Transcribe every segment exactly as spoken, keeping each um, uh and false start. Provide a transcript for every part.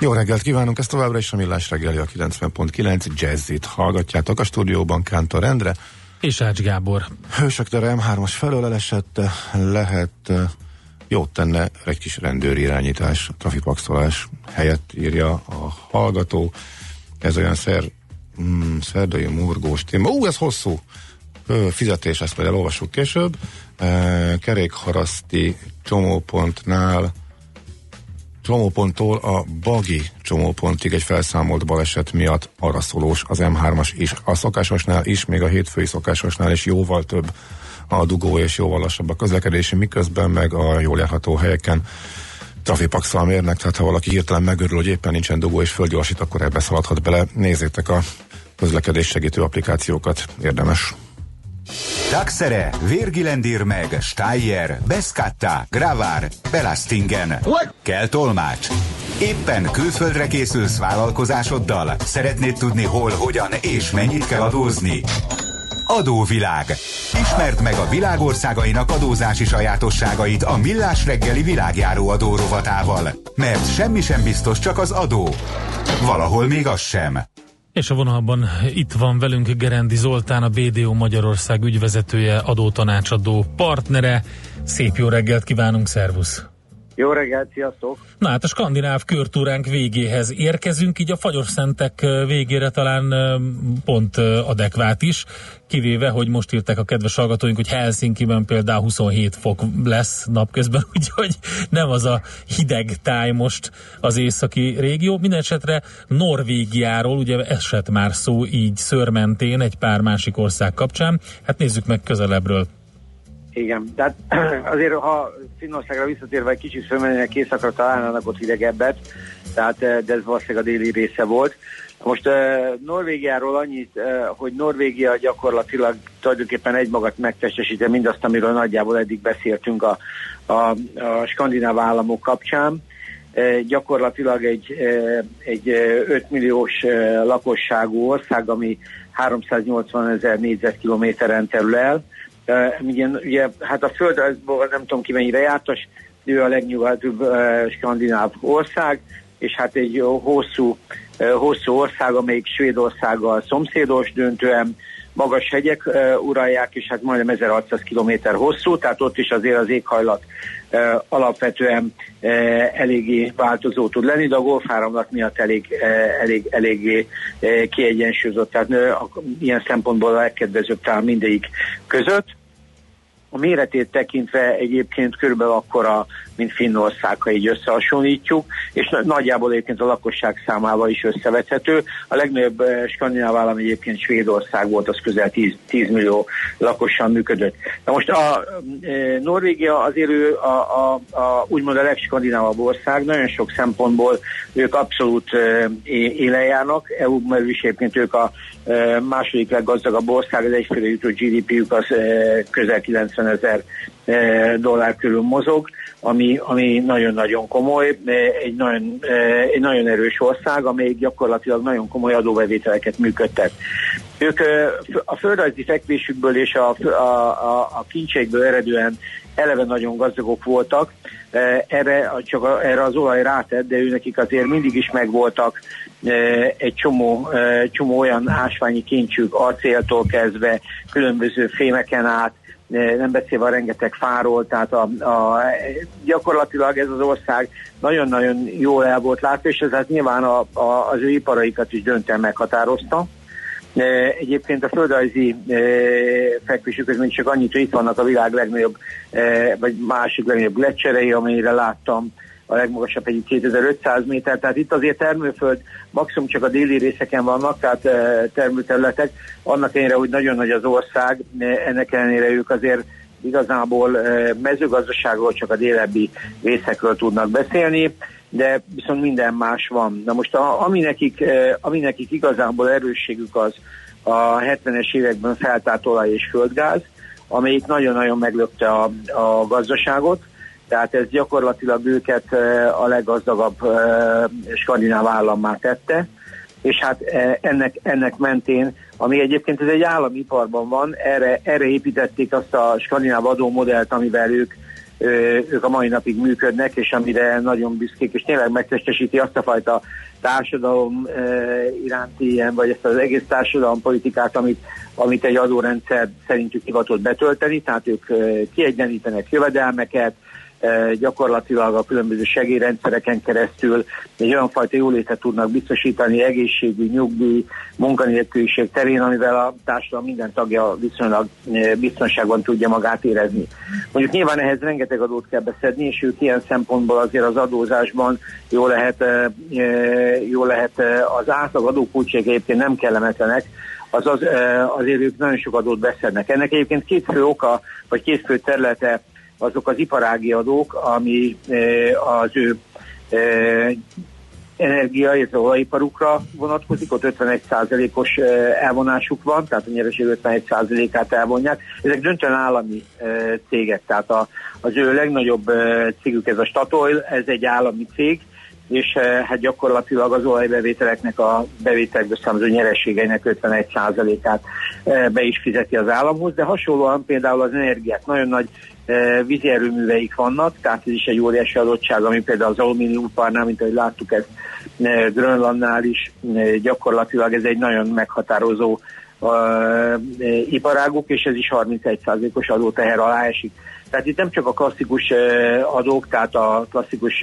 Jó reggelt kívánunk, ezt továbbra is a Millás reggeli, a kilencven egész kilenc Jazzit hallgatjátok a stúdióban Kántor Endre. És Ács Gábor. Hősök tere M hármas felől elesett, lehet jót tenne egy kis rendőrirányítás, trafipaxolás helyett, írja a hallgató. Ez olyan szer, mm, szerdai morgós téma. Ú, ez hosszú Ö, fizetés, ezt majd elolvassuk később. E, kerékharaszti csomópontnál csomóponttól a Bagi csomópontig egy felszámolt baleset miatt araszolós az M hármas is. A szokásosnál is, még a hétfői szokásosnál is jóval több a dugó és jóval lassabb a közlekedési, miközben meg a jól járható helyeken trafipaxal mérnek, tehát ha valaki hirtelen megörül, hogy éppen nincsen dugó és földgyorsít, akkor ebbe szaladhat bele. Nézzétek a közlekedés segítő applikációkat, érdemes. Daxere, Virgilendir meg, Steyer, Beskatta, Gravár, Belastingen. Kell tolmács. Éppen külföldre készülsz vállalkozásoddal? Szeretnéd tudni hol, hogyan és mennyit kell adózni? Adóvilág. Ismerd meg a világországainak adózási sajátosságait a Millás reggeli világjáró adó rovatával. Mert semmi sem biztos, csak az adó. Valahol még az sem. És a vonalban itt van velünk Gerendi Zoltán, a bé dé o Magyarország ügyvezetője, adótanácsadó partnere. Szép jó reggelt kívánunk, szervusz! Jó reggelt, sziasztok! Na hát a skandináv körtúránk végéhez érkezünk, így a fagyorszentek végére talán pont adekvát is, kivéve, hogy most írták a kedves hallgatóink, hogy Helsinkiben például huszonhét fok lesz napközben, úgyhogy nem az a hideg táj most az északi régió. Minden esetre Norvégiáról, ugye esett már szó így szőrmentén egy pár másik ország kapcsán, hát nézzük meg közelebbről. Igen, tehát azért, ha Finnországra visszatérve egy kicsit fölmenőnek északra találnának ott hidegebbet, tehát, de ez valószínűleg a déli része volt. Most Norvégiáról annyit, hogy Norvégia gyakorlatilag tulajdonképpen egymagat megtestesíti mindazt, amiről nagyjából eddig beszéltünk a, a, a skandináv államok kapcsán. Gyakorlatilag egy, egy öt milliós lakosságú ország, ami háromszáznyolcvanezer négyzetkilométeren terül el. Uh, ugye, ugye, hát a földrajzból nem tudom ki mennyire jártas, ő a legnyugatabb uh, skandináv ország, és hát egy hosszú, uh, hosszú ország, amelyik Svédországgal szomszédos, döntően magas hegyek uh, uralják, és hát majdnem ezerhatszáz kilométer hosszú, tehát ott is azért az éghajlat uh, alapvetően uh, eléggé változó tud lenni, de a golfáramlat miatt elég, uh, elég, eléggé uh, kiegyensúlyozott, tehát uh, ilyen szempontból a legkedvezőbb talán mindegyik között. A méretét tekintve egyébként körülbelül akkora, mint Finnország, ha így összehasonlítjuk, és nagyjából egyébként a lakosság számával is összevethető. A legnagyobb skandináv állam egyébként Svédország volt, az közel tíz millió lakossal működött. Na most a e, Norvégia azért ő a, a, a, úgymond a legskandinávabb ország, nagyon sok szempontból ők abszolút e, élen járnak, é u-ban is egyébként ők a e, második leggazdagabb ország, az egyfőre jutó gé dé pé-jük az e, közel kilencvenezer dollár körül mozog, ami, ami nagyon-nagyon komoly, egy nagyon, egy nagyon erős ország, amelyik gyakorlatilag nagyon komoly adóbevételeket működtet. Ők a földrajzi fekvésükből és a, a, a, a kincseikből eredően eleve nagyon gazdagok voltak, erre, csak erre az olaj rátett, de őnekik azért mindig is megvoltak egy csomó, csomó olyan ásványi kincsük, acéltól kezdve, különböző fémeken át, nem beszélve rengeteg fáról, tehát a, a, gyakorlatilag ez az ország nagyon-nagyon jól el volt látva, és ez hát nyilván a, a, az ő iparaikat is döntően meghatározta. Egyébként a földrajzi e, fekvésük még csak annyit, hogy itt vannak a világ legnagyobb, e, vagy másik legnagyobb gleccserei, amelyre láttam, a legmagasabb pedig kétezer-ötszáz méter, tehát itt azért termőföld maximum csak a déli részeken vannak, tehát termőterületek, annak ellenére, hogy nagyon nagy az ország, ennek ellenére ők azért igazából mezőgazdaságról csak a délebbi részekről tudnak beszélni, de viszont minden más van. Na most a, ami, nekik, ami nekik igazából erősségük az, a hetvenes években feltárt olaj és földgáz, amelyik nagyon-nagyon meglökte a, a gazdaságot, tehát ez gyakorlatilag őket a leggazdagabb skandináv állammá tette, és hát ennek, ennek mentén, ami egyébként ez egy állami iparban van, erre, erre építették azt a skandináv adómodellt, amivel ők, ők a mai napig működnek, és amire nagyon büszkék, és tényleg megtestesíti azt a fajta társadalom iránti ilyen, vagy ezt az egész társadalom politikát, amit, amit egy adórendszer szerintük hivatott betölteni, tehát ők kiegyenítenek jövedelmeket, gyakorlatilag a különböző segélyrendszereken keresztül egy olyan fajta jólétet tudnak biztosítani egészségügy, nyugdíj, munkanélküliség terén, amivel a társadalom minden tagja viszonylag biztonságban tudja magát érezni. Mondjuk nyilván ehhez rengeteg adót kell beszedni, és ők ilyen szempontból azért az adózásban jó lehet, jó lehet az átlag adókultségek egyébként nem kellemetlenek, azaz azért ők nagyon sok adót beszednek. Ennek egyébként két fő oka, vagy két fő területe azok az iparági adók, ami az ő energia, illetve olajiparukra vonatkozik, ott ötvenegy százalékos elvonásuk van, tehát a nyereség ötvenegy százalékát elvonják. Ezek döntően állami cégek, tehát az ő legnagyobb cégük, ez a Statoil, ez egy állami cég, és hát gyakorlatilag az olajbevételeknek a bevételekből számozó nyereségeinek ötvenegy százalékát be is fizeti az államhoz, de hasonlóan például az energiák nagyon nagy vízi erőműveik vannak, tehát ez is egy óriási adottság, ami például az alumíniumiparnál, mint ahogy láttuk ezt Grönlandnál is, gyakorlatilag ez egy nagyon meghatározó uh, iparáguk, és ez is harmincegy százalékos adóteher alá esik. Tehát itt nem csak a klasszikus adók, tehát a klasszikus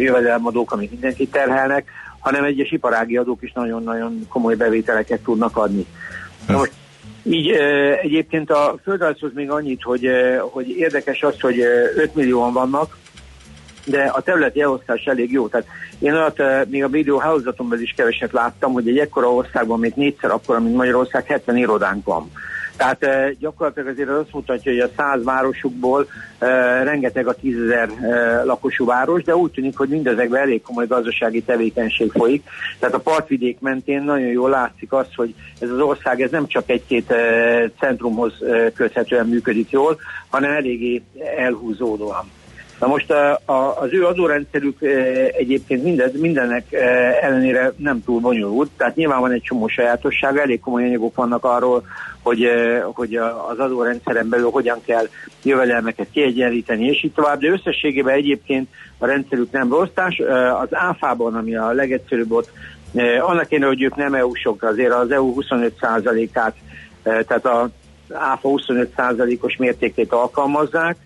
jövedelemadók, amik mindenkit terhelnek, hanem egyes iparági adók is nagyon-nagyon komoly bevételeket tudnak adni. Most így egyébként a földrajzhoz még annyit, hogy, hogy érdekes az, hogy öt millióan vannak, de a területi elosztás elég jó. Tehát én alatt még a bé dé o hálózatomban is keveset láttam, hogy egy ekkora országban még négyszer akkora, mint Magyarország, hetven irodánk van. Tehát gyakorlatilag azért az azt mutatja, hogy a száz városukból rengeteg a tízezer lakosú város, de úgy tűnik, hogy mindezekben elég komoly gazdasági tevékenység folyik. Tehát a partvidék mentén nagyon jól látszik az, hogy ez az ország ez nem csak egy-két centrumhoz köthetően működik jól, hanem eléggé elhúzódóan. Na most a, a, az ő adórendszerük egyébként minden, mindennek ellenére nem túl bonyolult, tehát nyilván van egy csomó sajátossága, elég komoly anyagok vannak arról, hogy, hogy az adórendszeren belül hogyan kell jövedelmeket kiegyenlíteni, és így tovább, de összességében egyébként a rendszerük nem rossz. Az áfában, ami a legegyszerűbb ott, annak ellenére, hogy ők nem é u-sok, azért az é u huszonöt százalékát, tehát az áfa huszonöt százalékos mértékét alkalmazzák,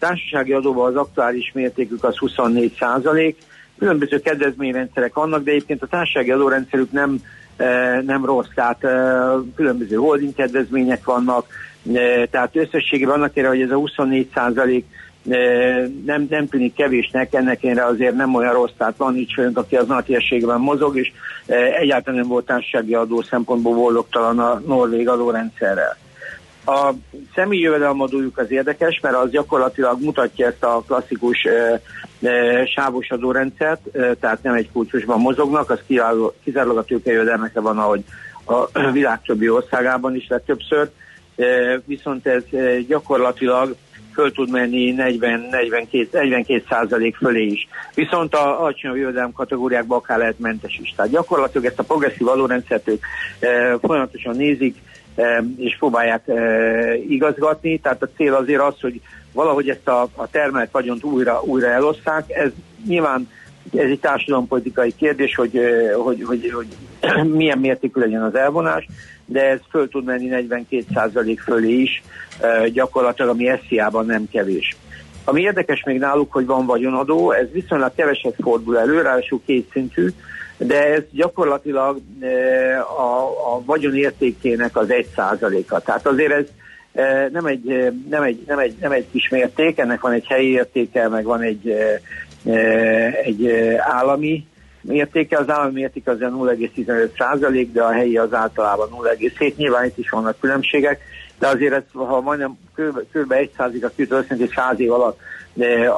a társasági adóban az aktuális mértékük az huszonnégy százalék, különböző kedvezményrendszerek vannak, de egyébként a társasági adórendszerük nem, nem rossz, tehát különböző holding kedvezmények vannak, tehát összességében annak ellenére, hogy ez a huszonnégy százalék nem, nem tűnik kevésnek, ennek ellenére azért nem olyan rossz, tehát van így főnk, aki az nagy térségben mozog, és egyáltalán nem volt társasági adó szempontból boldogtalan a norvég adórendszerrel. A személyi jövedelemadójuk az érdekes, mert az gyakorlatilag mutatja ezt a klasszikus e, e, sávos adórendszert, e, tehát nem egy kulcsosban mozognak, az kizárólag a tőkejövedelmekre van, ahogy a világ többi országában is lett többször, e, viszont ez e, gyakorlatilag föl tud menni negyven-negyvenkettő százalék fölé is. Viszont a alacsonyabb jövedelem kategóriákban akár lehet mentes is. Tehát gyakorlatilag ezt a progresszív adórendszert ők e, folyamatosan nézik, és próbálják e, igazgatni, tehát a cél azért az, hogy valahogy ezt a, a termelt vagyont újra, újra elosszák. Ez nyilván ez egy társadalompolitikai kérdés, hogy, hogy, hogy, hogy milyen mértékű legyen az elvonás, de ez föl tud menni negyvenkét százalék fölé is, e, gyakorlatilag, ami esziában nem kevés. Ami érdekes még náluk, hogy van vagyonadó, ez viszonylag keveset fordul elő, ráadásul kétszintű, de ez gyakorlatilag a, a vagyon értékének az egy százaléka. Tehát azért ez nem egy, nem, egy, nem, egy, nem egy kis mérték, ennek van egy helyi értéke, meg van egy, egy állami értéke, az állami értéke az nulla egész tizenöt százalék, de a helyi az általában nulla egész hét. Nyilván itt is vannak különbségek, de azért ez, ha majdnem kb. száz százalékig a küzdőszintén száz év alatt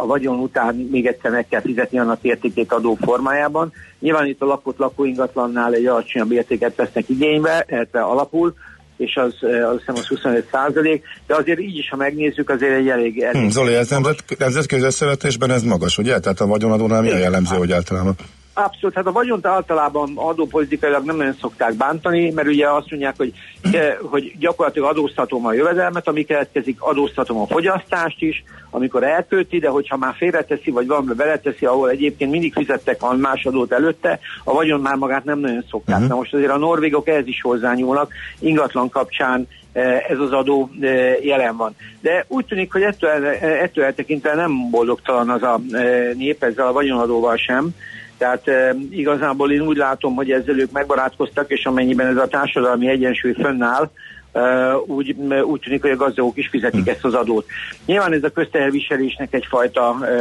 a vagyon után még egyszer meg kell fizetni annak értékét adó formájában. Nyilván itt a lakott lakóingatlannál egy alacsonyabb értéket vesznek igénybe, illetve alapul, és az, azt hiszem az huszonöt százalék, de azért így is, ha megnézzük, azért egy elég... elég hmm, Zoli, ez nemzetközi összevetésben ez magas, ugye? Tehát a vagyonadónál mi a jellemző, hogy általában? Abszolút, hát a vagyont általában adópolitikailag nem nagyon szokták bántani, mert ugye azt mondják, hogy, hogy gyakorlatilag adóztatom a jövedelmet, ami keletkezik, adóztatom a fogyasztást is, amikor elkölti, de hogyha már félreteszi, vagy valami beleteszi, ahol egyébként mindig fizettek a más adót előtte, a vagyon már magát nem nagyon szokták. Uh-huh. Na most azért a norvégok ehhez is hozzányúlnak, ingatlan kapcsán ez az adó jelen van. De úgy tűnik, hogy ettől, ettől eltekintve nem boldogtalan az a nép ezzel a vagyonadóval sem. Tehát e, igazából én úgy látom, hogy ezzel ők megbarátkoztak, és amennyiben ez a társadalmi egyensúly fönnáll, e, úgy, úgy tűnik, hogy a gazdagok is fizetik hmm. ezt az adót. Nyilván ez a közteherviselésnek egyfajta e,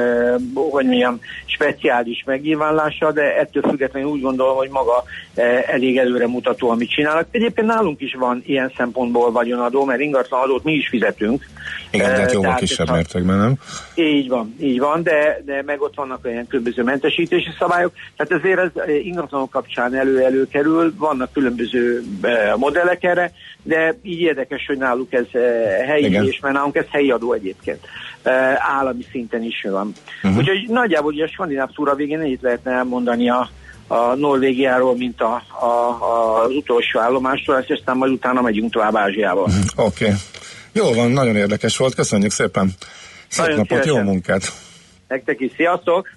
hogy mondjam, speciális megnyilvánulása, de ettől függetlenül úgy gondolom, hogy maga e, elég előremutató, amit csinálnak. Egyébként nálunk is van ilyen szempontból vagyonadó, mert ingatlan adót mi is fizetünk. Igen, e, de jóval kisebb mértékben, nem? Így van, így van, de, de meg ott vannak olyan különböző mentesítési szabályok, tehát ezért ez ingatlanok kapcsán elő-elő kerül, vannak különböző e, modellek erre, de így érdekes, hogy náluk ez e, helyi, igen. És mert nálunk ez helyi adó egyébként. E, állami szinten is van. Uh-huh. Úgyhogy nagyjából ugye a skandináv túra végén ennyit lehetne elmondani a, a Norvégiáról, mint a, a, a, az utolsó állomástól, és aztán majd utána megyünk tovább Ázsiába. Uh-huh. Oké. Okay. Jól van, nagyon érdekes volt, köszönjük szépen. Szép napot, szívesen. Jó munkát! Nektek is, sziasztok!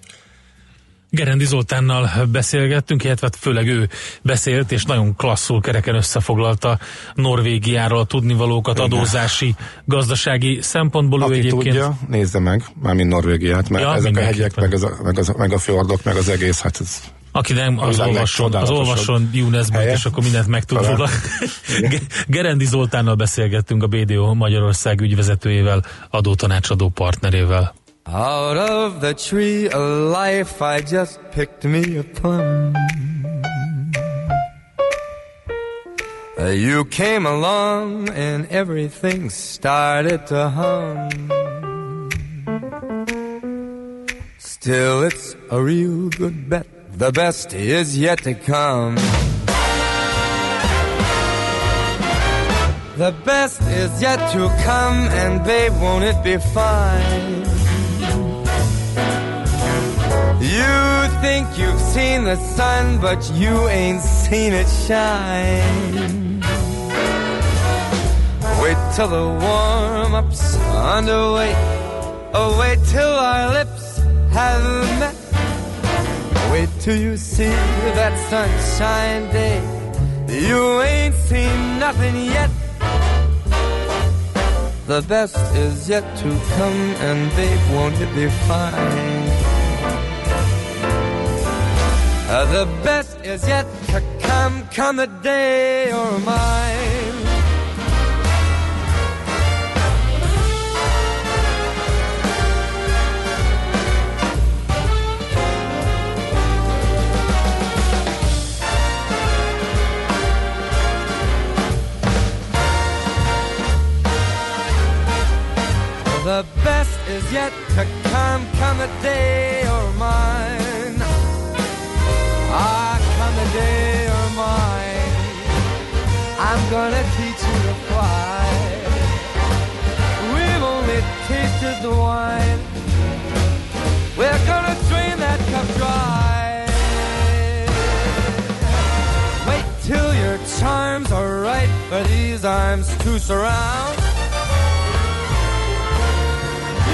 Gerendi Zoltánnal beszélgettünk, illetve főleg ő beszélt, és nagyon klasszul kereken összefoglalta Norvégiáról a tudnivalókat adózási, gazdasági szempontból. Aki ő egyébként... tudja, nézze meg, mármint Norvégiát, mert ja, ezek a hegyek, meg, az, meg, az, meg a fjordok, meg az egész, hát ez... Aki nem, az, az olvasson, az olvasson Unesből, és akkor mindent megtud róla. Gerendi Zoltánnal beszélgettünk, a bé dé o Magyarország ügyvezetőjével, adótanácsadó partnerével. Out of the tree of life I just picked me a plum. You came along and everything started to hum. Still it's a real good bet, the best is yet to come. The best is yet to come, and babe, won't it be fine? You think you've seen the sun, but you ain't seen it shine. Wait till the warm-up's underway. Oh, wait till our lips have met. Wait till you see that sunshine day. You ain't seen nothing yet. The best is yet to come, and babe, won't it be fine? Uh, the best is yet to come, come the day you're mine. Uh, the best is yet to come, come the day you're mine. Ah, come the day you're mine, I'm gonna teach you to fly. We've only tasted the wine, we're gonna drain that cup dry. Wait till your charms are right for these arms to surround.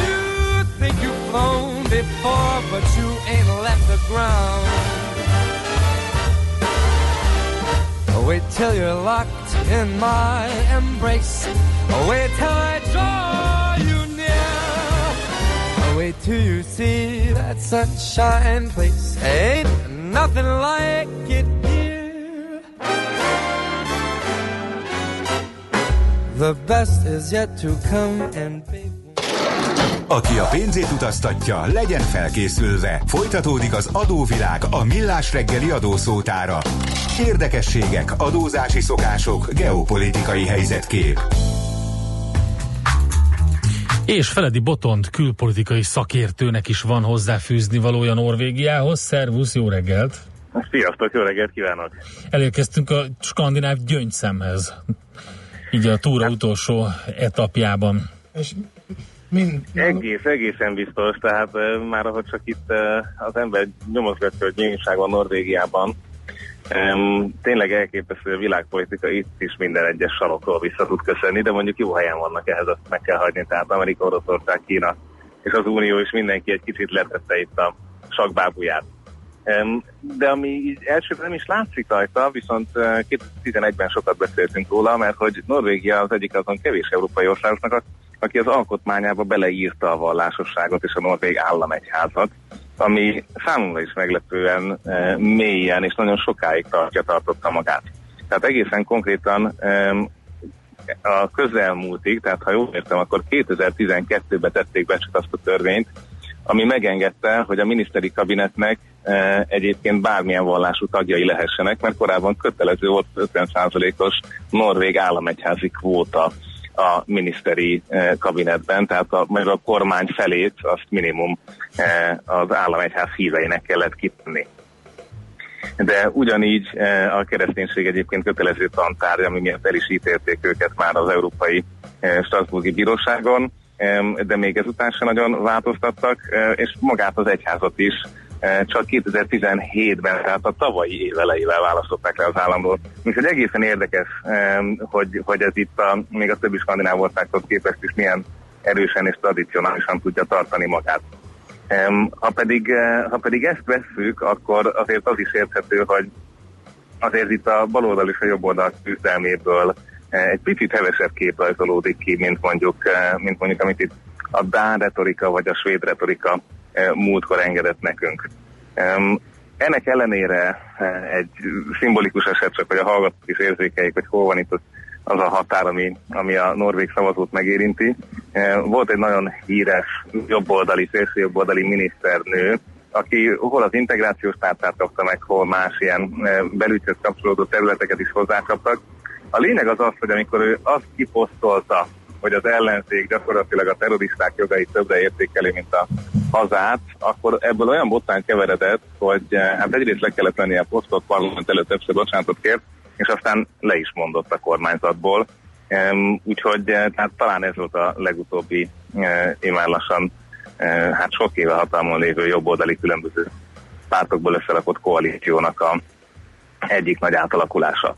You think you've flown before, but you ain't left the ground. Wait till you're locked in my embrace. Wait till I draw you near. Wait till you see that sunshine place. Ain't nothing like it here. The best is yet to come, and baby. Aki a pénzét utaztatja, legyen felkészülve. Folytatódik az adóvilág, a millás reggeli adószótára. Érdekességek, adózási szokások, geopolitikai helyzetkép. És Feledi Botond külpolitikai szakértőnek is van hozzáfűzni valója Norvégiához. Szervusz, jó reggelt! Sziasztok, jó reggelt kívánok! Elérkeztünk a skandináv gyöngyszemhez, így a túra utolsó etapjában. És mind, Egész, egészen biztos, tehát uh, már ahogy csak itt uh, az ember nyomozgatja, hogy nyilvánságban Norvégiában, um, tényleg elképesztő a világpolitika, itt is minden egyes sarokról vissza tud köszönni, de mondjuk jó helyen vannak, ehhez azt meg kell hagyni, tehát Amerika, Oroszország, Kína és az Unió is, mindenki egy kicsit letette itt a sakbábuját. Um, de ami így elsőben nem is látszik rajta, viszont uh, kétezer-tizenegyben sokat beszéltünk róla, mert hogy Norvégia az egyik azon kevés európai országoknak a aki az alkotmányába beleírta a vallásosságot és a norvég államegyházat, ami számomra is meglepően e, mélyen és nagyon sokáig tartja tartotta magát. Tehát egészen konkrétan e, a közelmúltig, tehát ha jól értem, akkor kétezer-tizenkettőben tették be csak azt a törvényt, ami megengedte, hogy a miniszteri kabinetnek e, egyébként bármilyen vallású tagjai lehessenek, mert korábban kötelező volt ötven százalékos norvég államegyházi kvóta a miniszteri eh, kabinetben, tehát a, a kormány felét azt minimum eh, az államegyház híveinek kellett kitenni. De ugyanígy eh, a kereszténység egyébként kötelező tantárgy, ami miatt el is ítélték őket már az Európai eh, Strasbourgi Bíróságon, eh, de még ezután sem nagyon változtattak, eh, és magát az egyházat is eh, csak kétezer-tizenhétben, tehát a tavalyi év elejével választották le az államról. Úgyhogy egészen érdekes, hogy, hogy ez itt a, még a többi skandináv országhoz képest is milyen erősen és tradicionálisan tudja tartani magát. Ha pedig, ha pedig ezt vesszük, akkor azért az is érthető, hogy azért itt a baloldal és a jobboldal küzdelméből egy picit hevesebb kép rajzolódik ki, mint mondjuk, mint mondjuk amit itt a dán retorika vagy a svéd retorika múltkor engedett nekünk. Ennek ellenére egy szimbolikus eset, csak hogy a hallgatók is érzékeljék, hogy hol van itt az a határ, ami, ami a norvég szavazót megérinti. Volt egy nagyon híres jobboldali, szélső jobboldali miniszternő, aki hol az integrációs pártát kapta meg, hol más ilyen belügyhöz kapcsolódó területeket is hozzákaptak. A lényeg az az, hogy amikor ő azt kiposztolta, hogy az ellenzék gyakorlatilag a terroristák jogait többre értékeli, mint a hazát, akkor ebből olyan botán keveredett, hogy hát egyrészt le kellett lennie a posztot, parlament előtt többször bocsánatot kért, és aztán le is mondott a kormányzatból. Úgyhogy hát talán ez volt a legutóbbi, én már lassan hát sok éve hatalmon lévő jobboldali különböző pártokból összerakott koalíciónak a egyik nagy átalakulása.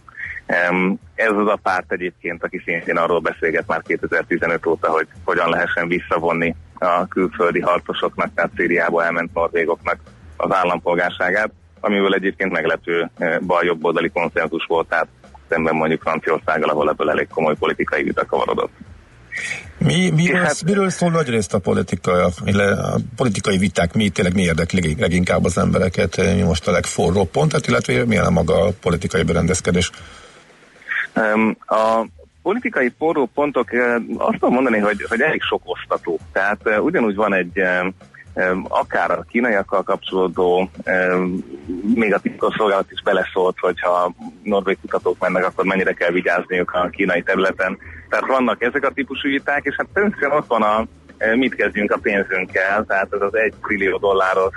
Ez az a párt egyébként, aki szintén arról beszélget már kétezer-tizenöt óta, hogy hogyan lehessen visszavonni a külföldi harcosoknak, tehát Szíriába elment norvégoknak az állampolgárságát, amiből egyébként meglepő baljobb-oldali konszenzus volt, tehát szemben mondjuk Franciaországgal, ahol ebből elég komoly politikai vita kavarodott. Mi, miről, hát, miről szól nagyrészt a politika, a politikai viták, mi tényleg mi érdekli leginkább az embereket, mi most a legforró pont, hát, illetve milyen a maga a politikai berendezkedés? A politikai forró pontok, azt tudom mondani, hogy, hogy elég sok osztató. Tehát ugyanúgy van egy akár a kínaiakkal kapcsolódó, még a titkosszolgálat is beleszólt, hogyha norvég kutatók mennek, akkor mennyire kell vigyázniuk a kínai területen. Tehát vannak ezek a típusú viták, és hát természetesen ott van a mit kezdjünk a pénzünkkel, tehát ez az egy trillió dolláros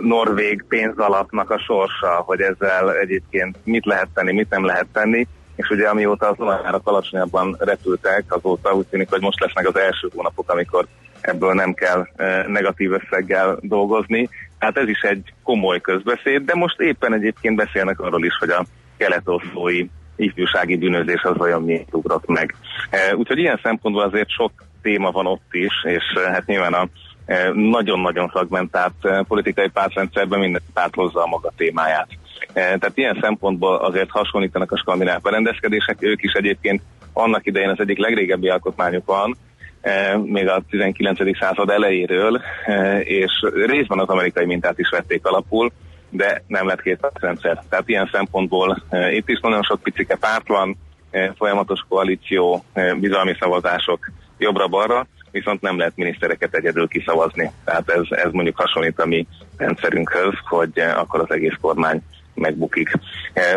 norvég pénzalapnak a sorsa, hogy ezzel egyébként mit lehet tenni, mit nem lehet tenni, és ugye amióta az olajárak alacsonyabban repültek, azóta úgy tűnik, hogy most lesznek az első hónapok, amikor ebből nem kell e, negatív összeggel dolgozni. Hát ez is egy komoly közbeszéd, de most éppen egyébként beszélnek arról is, hogy a kelet-oszlói ifjúsági bűnözés az olyan miért ugrott meg. E, úgyhogy ilyen szempontból azért sok téma van ott is, és e, hát nyilván a nagyon-nagyon fragmentált politikai pártrendszerben minden párt hozza a maga témáját. Tehát ilyen szempontból azért hasonlítanak a skandináv berendezkedések, ők is egyébként annak idején az egyik legrégebbi alkotmányuk van, még a tizenkilencedik század elejéről, és részben az amerikai mintát is vették alapul, de nem lett két pártrendszer. Tehát ilyen szempontból itt is nagyon sok picike párt van, folyamatos koalíció, bizalmi szavazások jobbra-balra, viszont nem lehet minisztereket egyedül kiszavazni. Tehát ez, ez mondjuk hasonlít a mi rendszerünkhöz, hogy akkor az egész kormány megbukik.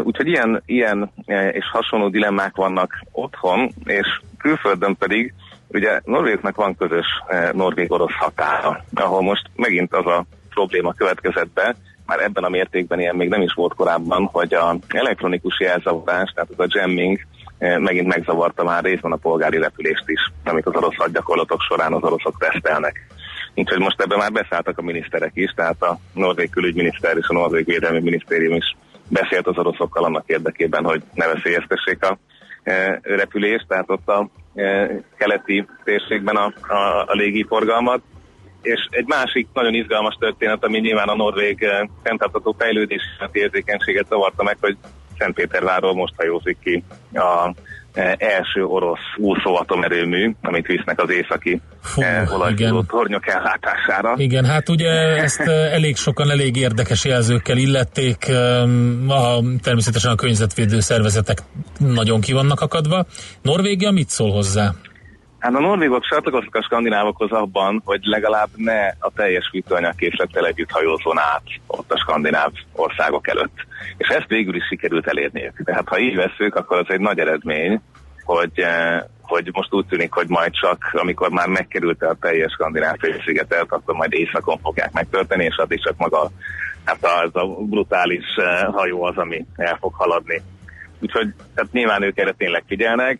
Úgyhogy ilyen, ilyen és hasonló dilemmák vannak otthon, és külföldön pedig ugye Norvégnak van közös norvég-orosz határa, ahol most megint az a probléma következett be, már ebben a mértékben ilyen még nem is volt korábban, hogy az elektronikus jelzavarás, tehát az a jamming megint megzavarta már részben a polgári repülést is, amit az orosz hadgyakorlatok során az oroszok tesztelnek. Úgyhogy most ebben már beszálltak a miniszterek is, tehát a norvég külügyminiszter és a norvég védelmi minisztérium is beszélt az oroszokkal annak érdekében, hogy ne veszélyeztessék a repülést, tehát ott a keleti térségben a, a, a légiforgalmat. És egy másik nagyon izgalmas történet, ami nyilván a norvég fenntartható fejlődési érzékenységet zavarta meg, hogy Szentpéterváról most hajózik ki az első orosz úszóatomerőmű, amit visznek az északi olajkizó tornyok ellátására. Igen, hát ugye ezt elég sokan elég érdekes jelzőkkel illették, aha, természetesen a környezetvédő szervezetek nagyon ki vannak akadva. Norvégia mit szól hozzá? Hát a norvégok csatlakoztak a skandinávokhoz abban, hogy legalább ne a teljes hűtőanyagkészlettel együtt hajózzon át ott a skandináv országok előtt. És ezt végül is sikerült elérniük. Tehát ha így veszük, akkor az egy nagy eredmény, hogy, hogy most úgy tűnik, hogy majd csak, amikor már megkerülte a teljes skandináv félszigetet, akkor majd éjszakon fogják megtörténni, és addig csak maga, hát az a brutális hajó az, ami el fog haladni. Úgyhogy tehát nyilván ők erre tényleg figyelnek,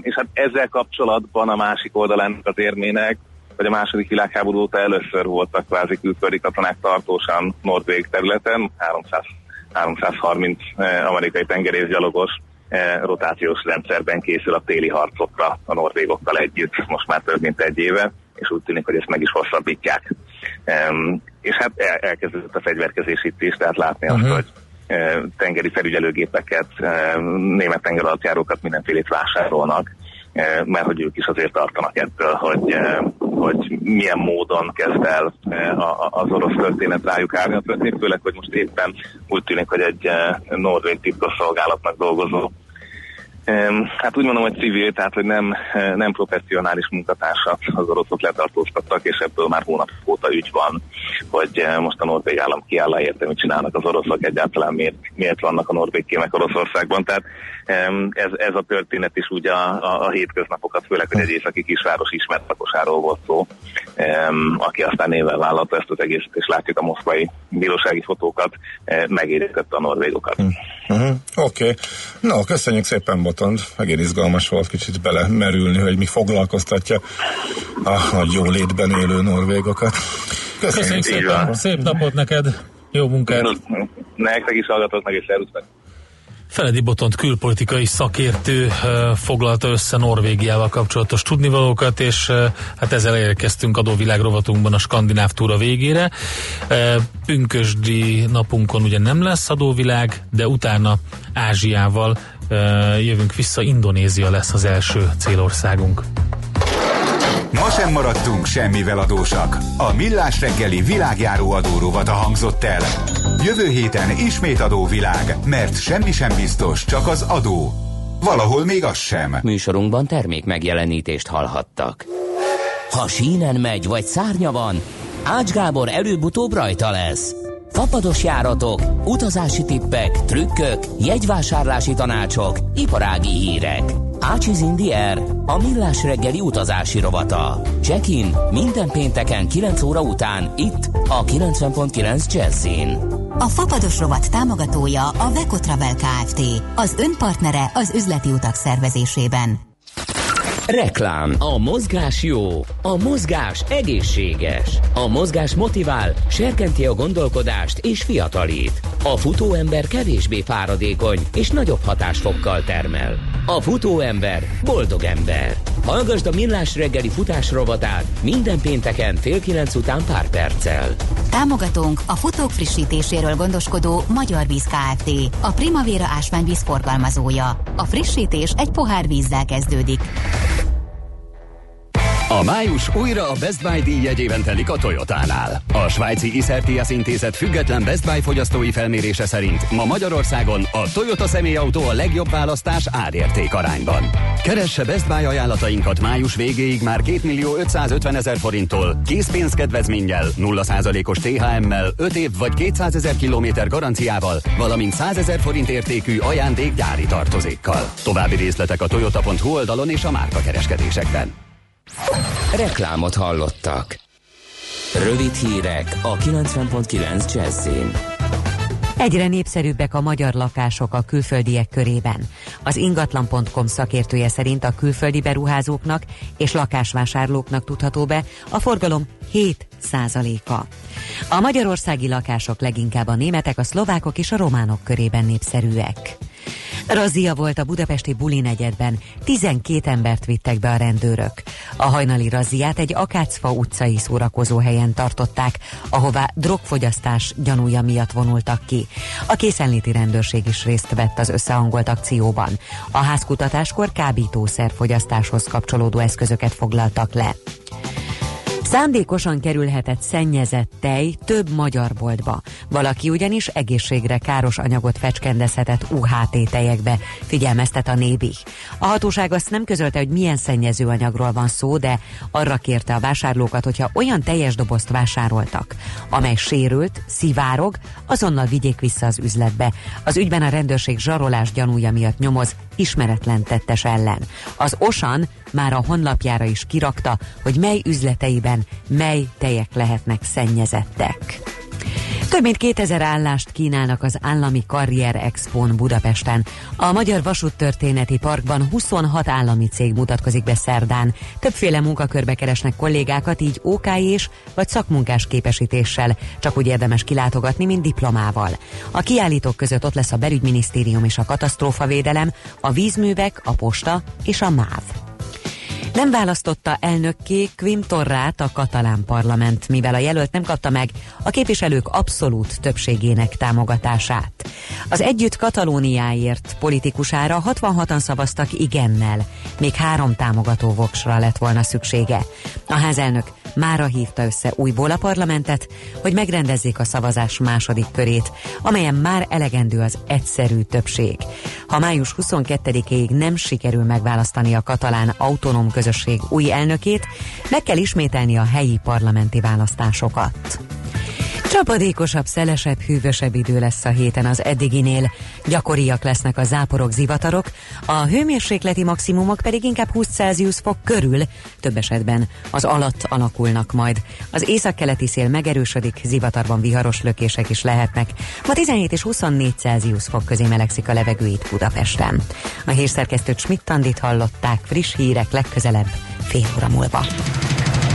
és hát ezzel kapcsolatban a másik oldalán az érmének, hogy a második világháború óta először voltak kvázi külföldi katonák tartósan norvég területen, háromszáz, háromszázharminc amerikai tengerészgyalogos rotációs rendszerben készül a téli harcokra a norvégokkal együtt, most már több mint egy éve, és úgy tűnik, hogy ezt meg is hosszabbítják. És hát elkezdődött a fegyverkezés itt is, tehát látni azt, uh-huh. hogy tengeri felügyelőgépeket, német tengeralattjárókat, mindenfélét vásárolnak, mert hogy ők is azért tartanak ettől, hogy, hogy milyen módon kezd el az orosz történet rájuk állni a történet, főleg, hogy most éppen úgy tűnik, hogy egy norvég titkosszolgálatnak dolgozó, hát úgy mondom, hogy civil, tehát hogy nem, nem professzionális munkatársak az oroszok letartóztattak, és ebből már hónap óta ügy van, hogy most a norvég állam kiáll, érte, mit csinálnak az oroszok, egyáltalán miért, miért vannak a norvég kémek Oroszországban. Tehát ez, ez a történet is ugye a, a, a hétköznapokat, főleg, hogy egy északi kisváros ismert lakosáról volt szó, aki aztán néven vállalta ezt az egészet, és látjuk a moszkvai bírósági fotókat, megérintette a norvégokat. Uh-huh. Oké. Okay. No, köszönjük szépen, Botond. Megint izgalmas volt kicsit belemerülni, hogy mi foglalkoztatja a nagy jólétben élő norvégokat. Köszönjük, köszönjük szépen. Szép napot neked. Jó munkát. Nektek is, hallgatóknak és szervusznak. Feledi Botond külpolitikai szakértő foglalta össze Norvégiával kapcsolatos tudnivalókat, és hát ezzel érkeztünk adóvilág rovatunkban a skandináv túra végére. Pünkösdi napunkon ugye nem lesz adóvilág, de utána Ázsiával jövünk vissza, Indonézia lesz az első célországunk. Ma sem maradtunk semmivel adósak. A Millás reggeli világjáró adórovata hangzott el. Jövő héten ismét adóvilág, mert semmi sem biztos, csak az adó. Valahol még az sem. Műsorunkban termék megjelenítést hallhattak. Ha sínen megy, vagy szárnya van, Ács Gábor előbb-utóbb rajta lesz. Fapados járatok, utazási tippek, trükkök, jegyvásárlási tanácsok, iparági hírek. Ácsiz Indiér, a Millás reggeli utazási rovata. Check-in minden pénteken kilenc óra után itt a kilencven egész kilenc Jazzin. A Fapados rovat támogatója a Veko Travel Kft. Az önpartnere az üzleti utak szervezésében. Reklám. A mozgás jó, a mozgás egészséges, a mozgás motivál, serkenti a gondolkodást és fiatalít. A futóember kevésbé fáradékony és nagyobb hatásfokkal termel. A futóember boldog ember. Hallgasd a Millás reggeli futásrovatát minden pénteken fél kilenc után pár perccel. Támogatónk a futók frissítéséről gondoskodó Magyar Víz Kft. A Primavera ásványvíz forgalmazója. A frissítés egy pohár vízzel kezdődik. A május újra a Best Buy díj jegyében telik a Toyotánál. A svájci Isertias intézet független Best Buy fogyasztói felmérése szerint ma Magyarországon a Toyota személyautó a legjobb választás árérték arányban. Keresse Best Buy ajánlatainkat május végéig már kétmillió-ötszázötvenezer forinttól, készpénzkedvezménnyel, nulla százalékos té há em-mel, öt év vagy kétszázezer kilométer garanciával, valamint százezer forint értékű ajándék gyári tartozékkal. További részletek a toyota pont hu oldalon és a márkakereskedésekben. Reklámot hallottak. Rövid hírek a kilencven pont kilenc Jazz-in. Egyre népszerűbbek a magyar lakások a külföldiek körében. Az ingatlan pont com szakértője szerint a külföldi beruházóknak és lakásvásárlóknak tudható be a forgalom hét százaléka. A magyarországi lakások leginkább a németek, a szlovákok és a románok körében népszerűek. Razzia volt a budapesti Buli negyedben, tizenkét embert vittek be a rendőrök. A hajnali razziát egy Akácfa utcai szórakozóhelyen tartották, ahová drogfogyasztás gyanúja miatt vonultak ki. A készenléti rendőrség is részt vett az összehangolt akcióban. A házkutatáskor kábítószerfogyasztáshoz kapcsolódó eszközöket foglaltak le. Szándékosan kerülhetett szennyezett tej több magyar boltba. Valaki ugyanis egészségre káros anyagot fecskendezhetett u há té tejekbe, figyelmeztet a Nébih. A hatóság azt nem közölte, hogy milyen szennyező anyagról van szó, de arra kérte a vásárlókat, hogyha olyan teljes dobozt vásároltak, amely sérült, szivárog, azonnal vigyék vissza az üzletbe. Az ügyben a rendőrség zsarolás gyanúja miatt nyomoz ismeretlen tettes ellen. Az Osan már a honlapjára is kirakta, hogy mely üzleteiben mely tejek lehetnek szennyezettek. Több mint kétezer állást kínálnak az állami Karrier Expón Budapesten. A Magyar Vasúttörténeti Parkban huszonhat állami cég mutatkozik be szerdán. Többféle munkakörbe keresnek kollégákat, így ó ká és vagy szakmunkás képesítéssel. Csak úgy érdemes kilátogatni, mint diplomával. A kiállítók között ott lesz a Belügyminisztérium és a Katasztrófavédelem, a vízművek, a posta és a MÁV. Nem választotta elnökké Quim Torrát a katalán parlament, mivel a jelölt nem kapta meg a képviselők abszolút többségének támogatását. Az Együtt Katalóniáért politikusára hatvanhatan szavaztak igennel, még három támogató voksra lett volna szüksége. A házelnök mára hívta össze újból a parlamentet, hogy megrendezzék a szavazás második körét, amelyen már elegendő az egyszerű többség. Ha május huszonkettedikéig nem sikerül megválasztani a katalán autonóm közösség új elnökét, meg kell ismételni a helyi parlamenti választásokat. Csapadékosabb, szelesebb, hűvösebb idő lesz a héten az eddiginél. Gyakoriak lesznek a záporok, zivatarok, a hőmérsékleti maximumok pedig inkább húsz Celsius fok körül, több esetben az alatt alakulnak majd. Az északkeleti szél megerősödik, zivatarban viharos lökések is lehetnek. Ma tizenhét és huszonnégy Celsius fok közé melegszik a levegő itt Budapesten. A hírszerkesztőt Schmidt-Tandit hallották, friss hírek legközelebb fél óra múlva.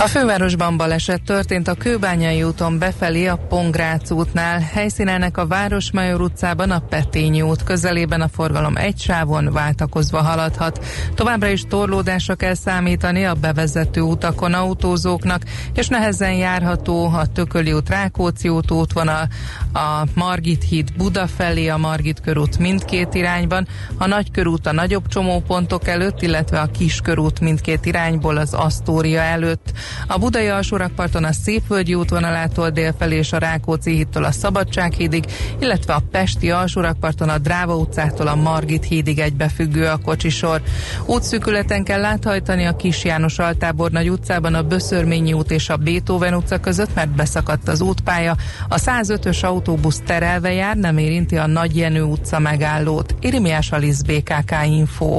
A fővárosban baleset történt a Kőbányai úton befelé a Pongrác útnál. Helyszínelnek a Városmajor utcában a Petényi út közelében, a forgalom egy sávon váltakozva haladhat. Továbbra is torlódásra kell számítani a bevezető utakon autózóknak, és nehezen járható a Tököli út, Rákóczi út útvonal, a Margit híd Buda felé, a Margit körút mindkét irányban, a Nagykörút a nagyobb csomópontok előtt, illetve a Kiskörút mindkét irányból az Asztória előtt. A budai alsórakparton a Szépvölgyi útvonalától délfelé és a Rákóczi hídtól a Szabadsághídig, illetve a pesti alsórakparton a Dráva utcától a Margit hídig egybefüggő a kocsisor. Útszűkületen kell áthajtani a Kis János Altábor Nagy utcában a Böszörményi út és a Beethoven utca között, mert beszakadt az útpálya. A százötös autóbusz terelve jár, nem érinti a Nagy Jenő utca megállót. Irimiás Alisz, bé ká ká Info.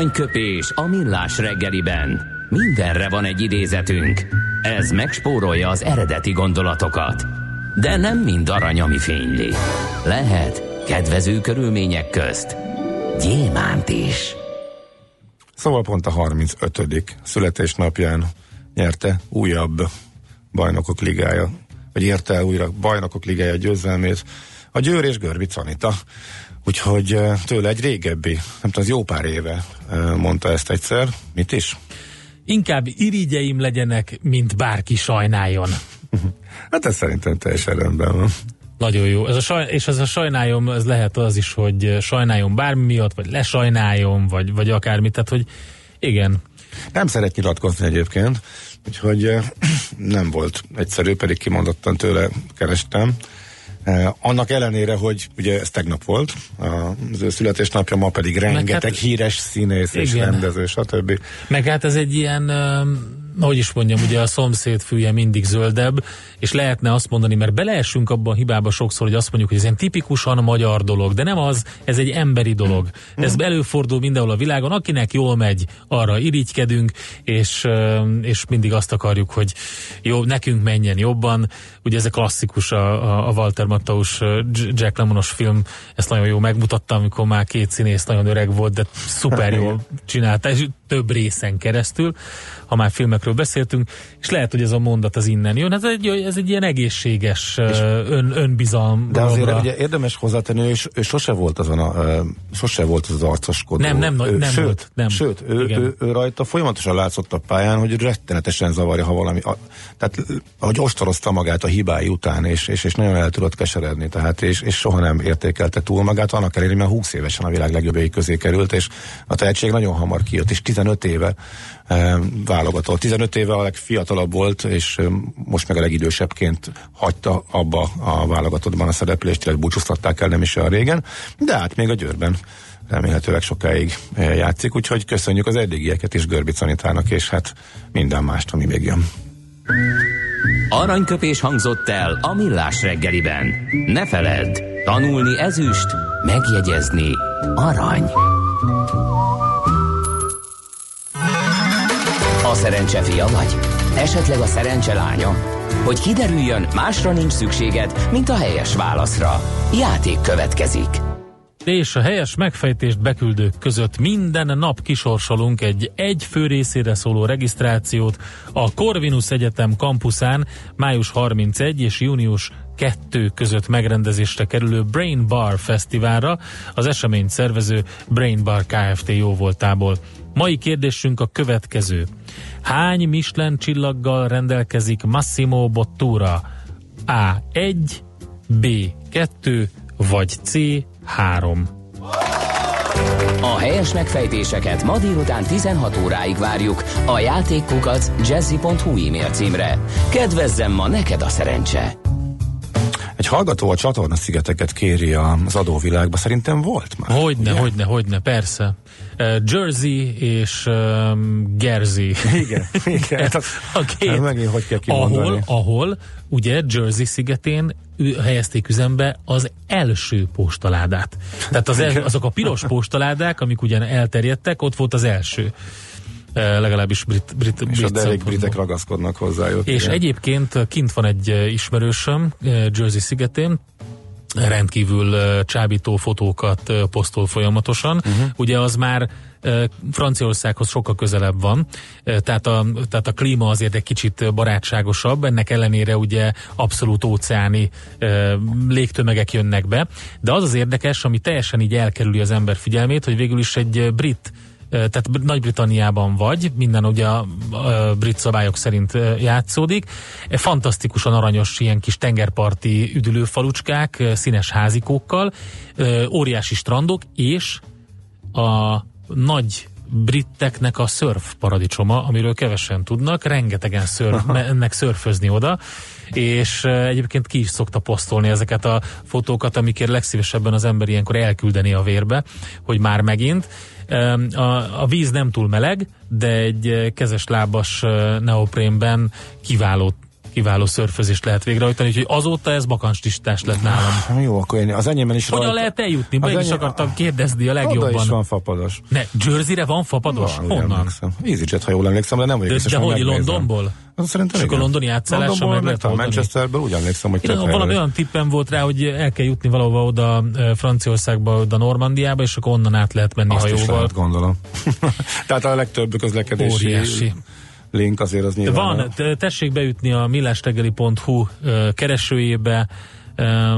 Aranyköpés a millás reggeliben. Mindenre van egy idézetünk. Ez megspórolja az eredeti gondolatokat. De nem mind arany, ami fényli. Lehet kedvező körülmények közt gyémánt is. Szóval pont a harmincötödik születésnapján nyerte újabb Bajnokok Ligája, vagy érte el újra Bajnokok Ligája győzelmét a Győr és Görbicz Anita. Úgyhogy tőle egy régebbi, nem tudom, jó pár éve mondta ezt egyszer. Mit is? Inkább irigyeim legyenek, mint bárki sajnáljon. Hát ez szerintem teljesen rendben van. Nagyon jó. Ez a saj, és ez a sajnáljon, ez lehet az is, hogy sajnáljon bármi miatt, vagy lesajnáljon, vagy, vagy akármit. Tehát, hogy igen. Nem szeret nyilatkozni egyébként, úgyhogy nem volt egyszerű, pedig kimondottan tőle kerestem. Annak ellenére, hogy ugye ez tegnap volt, az ő születésnapja, ma pedig rengeteg hát, híres színész és igen. rendező, stb. Meg hát ez egy ilyen, hogy is mondjam, ugye a szomszéd fülje mindig zöldebb, és lehetne azt mondani, mert beleessünk abban a hibába sokszor, hogy azt mondjuk, hogy ez ilyen tipikusan magyar dolog, de nem az, ez egy emberi dolog. Ez előfordul mindenhol a világon, akinek jól megy, arra irigykedünk, és, és mindig azt akarjuk, hogy jó, nekünk menjen jobban. Ugye ez a klasszikus, a, a Walter Matthaus Jack Lemmonos film, ezt nagyon jó megmutatta, amikor már két színész nagyon öreg volt, de szuper jól csinálta, és több részen keresztül, ha már filmekről beszéltünk, és lehet, hogy ez a mondat az innen jön, ez egy, ez egy ilyen egészséges ön, önbizalom. De azért ugye érdemes hozzátenni, ő, ő sose volt azon a, sose volt az, az arcoskodó. Nem, nem, ő, nem sőt, volt. Nem. Sőt, ő, ő, ő rajta folyamatosan látszott a pályán, hogy rettenetesen zavarja, ha valami, a, tehát, hogy ostorozta magát a hibái után, és, és, és nagyon el tudott keseredni, tehát, és, és soha nem értékelte túl magát, annak ellenére, mert húsz évesen a világ legjobbjai közé került, és a tehetség nagyon hamar kijött, és tizenöt éve e, válogatott. tizenöt éve a legfiatalabb volt, és e, most meg a legidősebbként hagyta abba a válogatottban a szereplést, illetve búcsúztatták el nem is olyan régen, de hát még a Győrben remélhetőleg sokáig e, játszik, úgyhogy köszönjük az eddigieket is Görbicz Anitának, és hát minden mást, ami még jön. Aranyköpés hangzott el a millás reggeliben. Ne feledd, tanulni ezüst, megjegyezni arany. A szerencse fia vagy? Esetleg a szerencse lánya? Hogy kiderüljön, másra nincs szükséged, mint a helyes válaszra. Játék következik. És a helyes megfejtést beküldők között minden nap kisorsolunk egy egy fő részére szóló regisztrációt a Corvinus Egyetem kampuszán május harmincegyedike és június másodika között megrendezésre kerülő Brain Bar Fesztiválra, az esemény szervező Brain Bar Kft. Jóvoltából. Mai kérdésünk a következő. Hány Michelin csillaggal rendelkezik Massimo Bottura? A egy, B kettő vagy C három. A helyes megfejtéseket ma délután tizenhat óráig várjuk a játékkukac jazzy pont hu e-mail címre. Kedvezzen ma neked a szerencse! Egy hallgató a csatornaszigeteket kéri az adóvilágba, szerintem volt már. Hogyne, ugye? hogyne, hogyne, persze. Jersey és um, Gersey. Igen, igen. A két, megint hogy kell kimondani. Ahol, ahol, ugye Jersey szigetén helyezték üzembe az első postaládát. Tehát az el, azok a piros postaládák, amik ugyan elterjedtek, ott volt az első. Legalábbis brit, brit, és brit a britek ragaszkodnak hozzájuk. És igen. Egyébként kint van egy ismerősöm Jersey szigetén, rendkívül csábító fotókat posztol folyamatosan. Uh-huh. Ugye az már Franciaországhoz sokkal közelebb van, tehát a, tehát a klíma azért egy kicsit barátságosabb, ennek ellenére ugye abszolút óceáni légtömegek jönnek be, de az az érdekes, ami teljesen így elkerüli az ember figyelmét, hogy végül is egy brit, tehát Nagy-Britanniában vagy, minden ugye a, a brit szabályok szerint játszódik. Fantasztikusan aranyos ilyen kis tengerparti üdülőfalucskák, színes házikókkal, óriási strandok, és a nagy britteknek a szörf paradicsoma, amiről kevesen tudnak, rengetegen szörf, mennek szörfözni oda, és egyébként ki is szokta posztolni ezeket a fotókat, amikért legszívesebben az ember ilyenkor elküldeni a vérbe, hogy már megint. A, a víz nem túl meleg, de egy kezes lábas neoprénben kiváló kiváló szörfözést lehet végrehajtani, úgyhogy azóta ez bakancslistás lett nálam. Jó, akkor én az enyémben is rajta. Hogyan lehet eljutni? Be enyém... is akartam kérdezni a legjobban. Oda is van fapados. Ne, Jerseyre van fapados? Van, honnan? EasyJet, ha jól emlékszem, de nem vagyok biztos, hogy megnézem. De hogy Londonból? És akkor londoni átszállása meg lehet oldani. Manchesterből úgy emlékszem, hogy több. Valami olyan tippem volt rá, hogy el kell jutni valahova oda Franciaországba, oda Normandiába, és akkor onnan át lehet menni hajóval. Azt is lehet, gondolom. Tehát a legtöbb közlekedési óriási link azért az nyilván. Van, el. Tessék beütni a millástegeli pont hu keresőjébe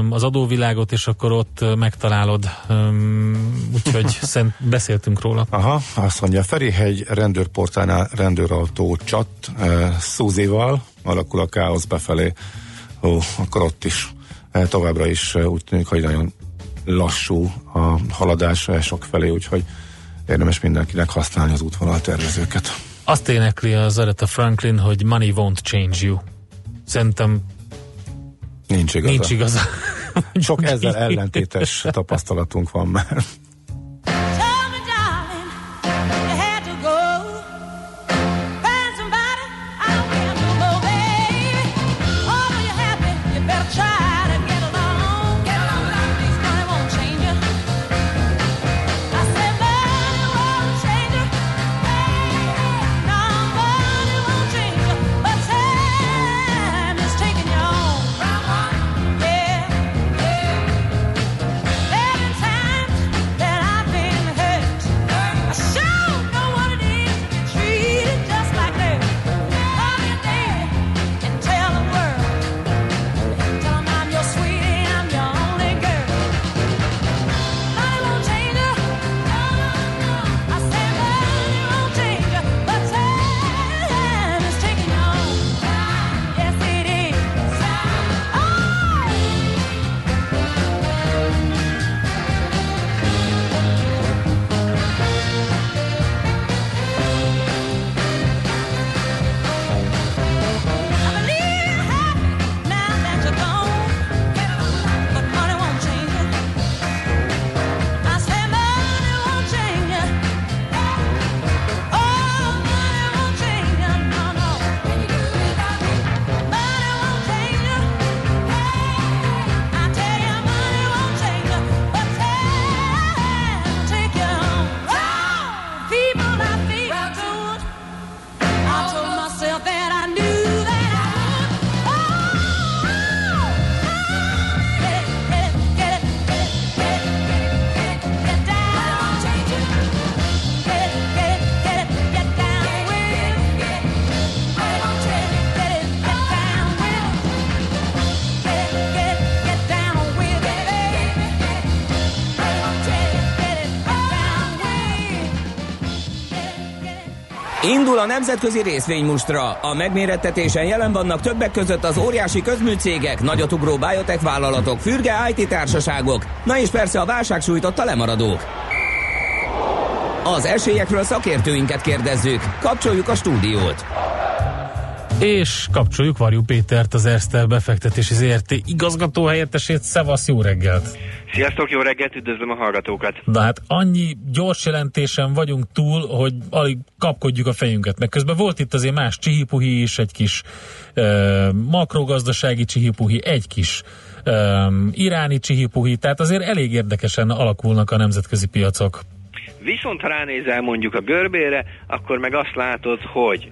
az adóvilágot, és akkor ott megtalálod. Úgyhogy beszéltünk róla. Aha, azt mondja, Ferihegy rendőrportánál rendőrautó csat Szúzival, alakul a káosz befelé. Ó, akkor ott is továbbra is úgy tűnik, hogy nagyon lassú a haladás sok felé, úgyhogy érdemes mindenkinek használni az útvonal tervezőket. Azt énekli az Aretha Franklin, hogy money won't change you. Szerintem nincs igaza. Nincs igaza. Sok ezzel ellentétes tapasztalatunk van már. Indul a nemzetközi részvénymustra. A megmérettetésen jelen vannak többek között az óriási közműcégek, nagyotugró biotech vállalatok, fürge i té társaságok, na és persze a válság sújtotta lemaradók. Az esélyekről szakértőinket kérdezzük. Kapcsoljuk a stúdiót. És kapcsoljuk Varjú Pétert, az Erste befektetési zé er té igazgatóhelyettesét. Szevasz, jó reggelt! Sziasztok, jó reggelt, üdvözlöm a hallgatókat! De hát annyi gyors jelentésen vagyunk túl, hogy alig kapkodjuk a fejünket, meg közben volt itt azért más csihipuhi is, egy kis uh, makrogazdasági csihipuhi, egy kis uh, iráni csihipuhi, tehát azért elég érdekesen alakulnak a nemzetközi piacok. Viszont ha ránézel mondjuk a görbére, akkor meg azt látod, hogy e,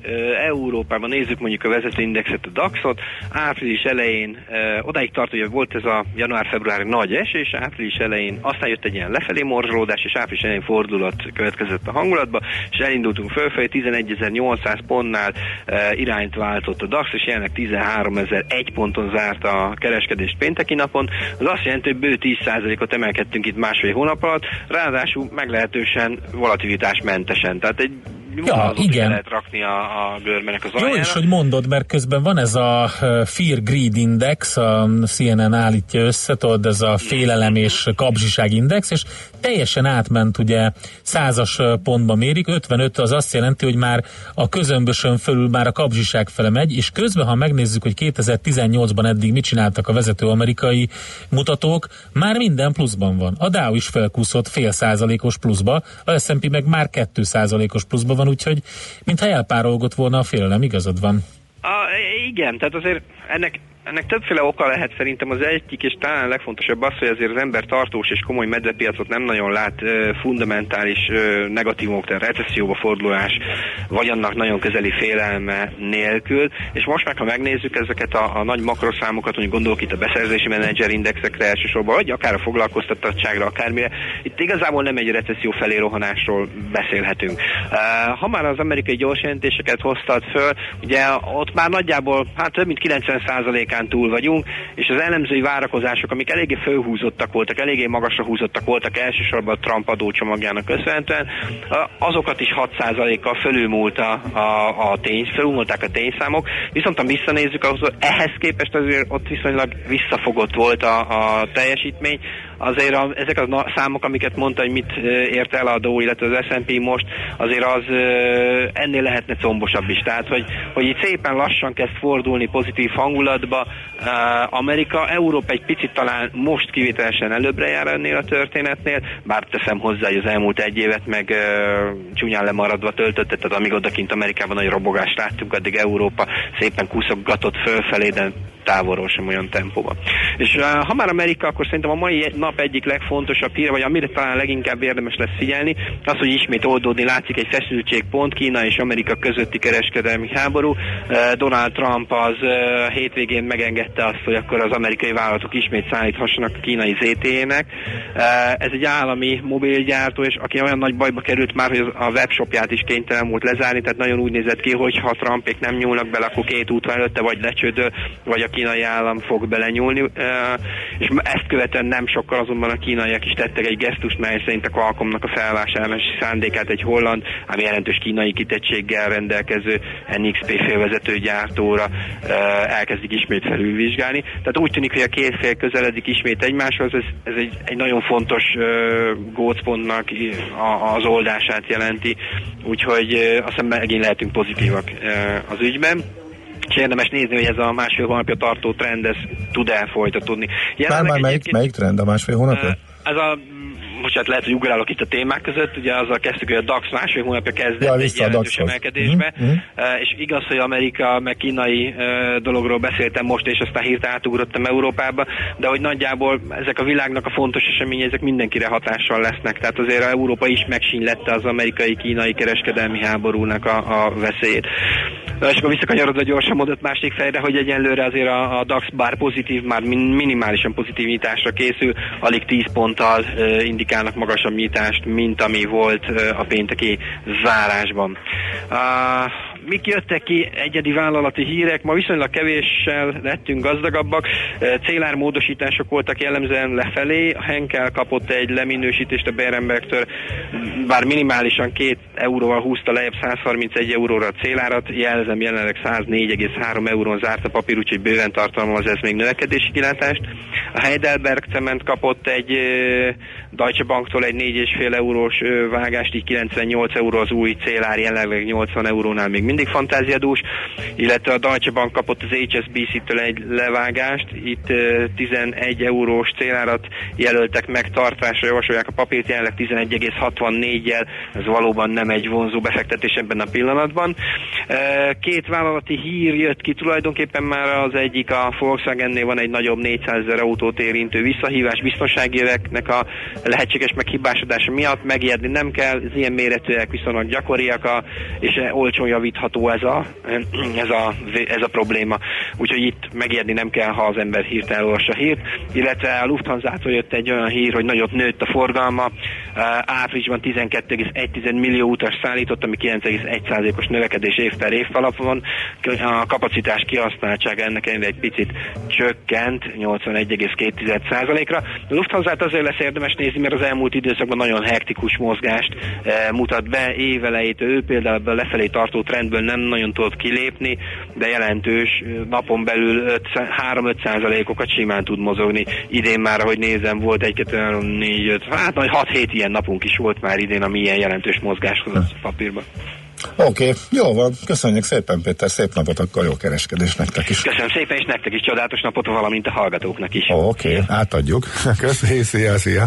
Európában, nézzük mondjuk a vezető indexet, a daxot, április elején e, odáig tart, hogy volt ez a január-február nagy esés, április elején aztán jött egy ilyen lefelé morzsolódás, és április elején fordulat következett a hangulatba, és elindultunk fölfelé, tizenegyezer-nyolcszáz pontnál e, irányt váltott a DAX, és jelenleg tizenháromezer-egy ponton zárt a kereskedést pénteki napon. Az azt jelenti, hogy bő tíz százalékot emelkedtünk itt másfél hónap alatt, ráadásul meglehetősen volatilitásmentesen. Tehát egy ja, igen. Lehet rakni a, a bőrmenek az aljára. Jó is, hogy mondod, mert közben van ez a Fear Greed Index, a cé en en állítja össze, tudod, ez a félelem és kapzsiság index, és teljesen átment, ugye százas pontba mérik, ötvenöt az azt jelenti, hogy már a közömbösön fölül már a kapzsiság fele megy, és közben, ha megnézzük, hogy kétezer-tizennyolcban eddig mit csináltak a vezető amerikai mutatók, már minden pluszban van. A Dow is felkúszott fél százalékos pluszba, a es and pé meg már kettő százalékos pluszba van, úgyhogy mintha elpárolgott volna a félelem, igazad van. A, igen, tehát azért ennek, ennek többféle oka lehet szerintem. Az egyik, és talán legfontosabb az, hogy azért az ember tartós és komoly medvepiacot nem nagyon lát, eh, fundamentális eh, negatívok, tehát recesszióba fordulás, vagy annak nagyon közeli félelme nélkül. És most meg, ha megnézzük ezeket a, a nagy makroszámokat, hogy gondolok itt a beszerzési menedzser indexekre elsősorban, vagy akár a foglalkoztatottságra, akármire, itt igazából nem egy recesszió felé rohanásról beszélhetünk. Uh, ha már az amerikai gyors jelentéseket hoztad föl, ugye ott már nagyjából hát több mint kilencven százalékán túl vagyunk, és az elemzői várakozások, amik eléggé fölhúzottak voltak, eléggé magasra húzottak voltak, elsősorban a Trump adócsomagjának köszönhetően, azokat is hat százalékkal fölülmúlt a, a, a tény, fölülmúlták a tényszámok, viszont ha visszanézzük, ahhoz, ehhez képest azért ott viszonylag visszafogott volt a, a teljesítmény. Azért a, ezek a számok, amiket mondta, hogy mit ért el a Dow, illetve az es and pé most, azért az ennél lehetne combosabb is. Tehát, hogy, hogy itt szépen lassan kezd fordulni pozitív hangulatba Amerika. Európa egy picit talán most kivételesen előbbre jár ennél a történetnél, bár teszem hozzá, hogy az elmúlt egy évet meg csúnyán lemaradva töltötte, tehát amíg odakint Amerikában nagy robogást láttunk, addig Európa szépen kuszoggatott fölfelé, de távolról sem olyan tempóban. És uh, ha már Amerika, akkor szerintem a mai nap egyik legfontosabb hír, vagy amire talán leginkább érdemes lesz figyelni, az, hogy ismét oldódni látszik egy feszültségpont Kína és Amerika közötti kereskedelmi háború. Uh, Donald Trump az uh, hétvégén megengedte azt, hogy akkor az amerikai vállalatok ismét szállíthassanak a kínai zé té ének. Uh, ez egy állami mobilgyártó, és aki olyan nagy bajba került már, hogy a webshopját is kénytelen volt lezárni, tehát nagyon úgy nézett ki, hogy ha Trumpék nem nyúlnak bele, akkor két út van előtte, vagy lecsődöl, vagy a kínai állam fog belenyúlni, és ezt követően nem sokkal azonban a kínaiak is tettek egy gesztust, mely szerint a Qualcommnak a felvásárlási szándékát egy holland, ami jelentős kínai kitettséggel rendelkező en iksz pé félvezető gyártóra elkezdik ismét felülvizsgálni. Tehát úgy tűnik, hogy a két fél közeledik ismét egymáshoz, ez, ez egy, egy nagyon fontos gócpontnak az oldását jelenti, úgyhogy aztán megint lehetünk pozitívak az ügyben. És érdemes nézni, hogy ez a másfél hónapja tartó trend, ez tud-e folytatódni. Már, már melyik, melyik trend a másfél hónapja? Ez a, bocsánat, lehet, hogy ugrálok itt a témák között, ugye azzal kezdtük, hogy a daksz másfél hónapja kezdett ja, egy jelentős emelkedésbe, mm-hmm. és igaz, hogy Amerika meg kínai dologról beszéltem most, és aztán hirtelen átugrottam Európába, de hogy nagyjából ezek a világnak a fontos eseményei, ezek mindenkire hatással lesznek, tehát azért Európa is megsínylette az amerikai-kínai kereskedelmi háborúnak a, a veszélyét. Na, és akkor visszakanyarodva gyorsan mondott másik fejre, hogy egyenlőre azért a, a daksz bár pozitív, már minimálisan pozitívításra készül, alig tíz ponttal uh, indikálnak magasabb nyitást, mint ami volt uh, a pénteki zárásban. Uh, mik jöttek ki egyedi vállalati hírek? Ma viszonylag kevéssel lettünk gazdagabbak. Uh, célármódosítások voltak jellemzően lefelé. A Henkel kapott egy leminősítést a Berenbergtől, bár minimálisan két euróval húzta lejjebb száz harmincegy euróra a célárat, jelzem jelenleg száz négy egész három eurón zárt a papír, úgyhogy bőven tartalmaz ez még növekedési kilátást. A Heidelberg-cement kapott egy Deutsche Banktól egy négy egész öt eurós vágást, így kilencvennyolc euró az új célár, jelenleg nyolcvan eurónál még mindig fantáziadús, illetve a Deutsche Bank kapott az há es bé cé-től egy levágást, itt tizenegy eurós célárat jelöltek meg, tartásra javasolják a papírt, jelenleg tizenegy egész hatvannégy jel, ez valóban nem egy vonzó befektetés ebben a pillanatban. Két vállalati hír jött ki tulajdonképpen már, az egyik a Volkswagennél van egy nagyobb négyszázezer autót érintő visszahívás, biztonsági öveknek a lehetséges meghibásodása miatt megijedni nem kell, az ilyen méretűek viszonylag gyakoriak, a, és olcsón javítható ez a, ez a, ez a probléma. Úgyhogy itt megijedni nem kell, ha az ember hirtelen olvassa hírt. Illetve a Lufthansa-tól jött egy olyan hír, hogy nagyobb nőtt a forgalma, áprilisban tizenkettő egész egy millió utas szállított, ami kilenc egész egy százalékos növekedés év per év alapon. A kapacitás kihasználtsága ennek ellenére egy picit csökkent nyolcvanegy egész két százalékra. A Lufthansa-t azért lesz érdemes nézni, mert az elmúlt időszakban nagyon hektikus mozgást e, mutat be, évelejétől ő például a lefelé tartó trendből nem nagyon tudott kilépni, de jelentős napon belül három-öt százalékokat simán tud mozogni. Idén már, ahogy nézem, volt egy, kettő, három, négy, öt, hát nagy hat-hét ilyen napunk is volt már idén, ami ilyen jelentős mozgáshoz a papírban. Oké, okay, jó van, köszönjük szépen, Péter, szép napot, akkor jó kereskedés nektek is. Köszönöm szépen, és nektek is csodálatos napot, valamint a hallgatóknak is. Oh, Oké, okay. Átadjuk. Köszönjük, szia, szia.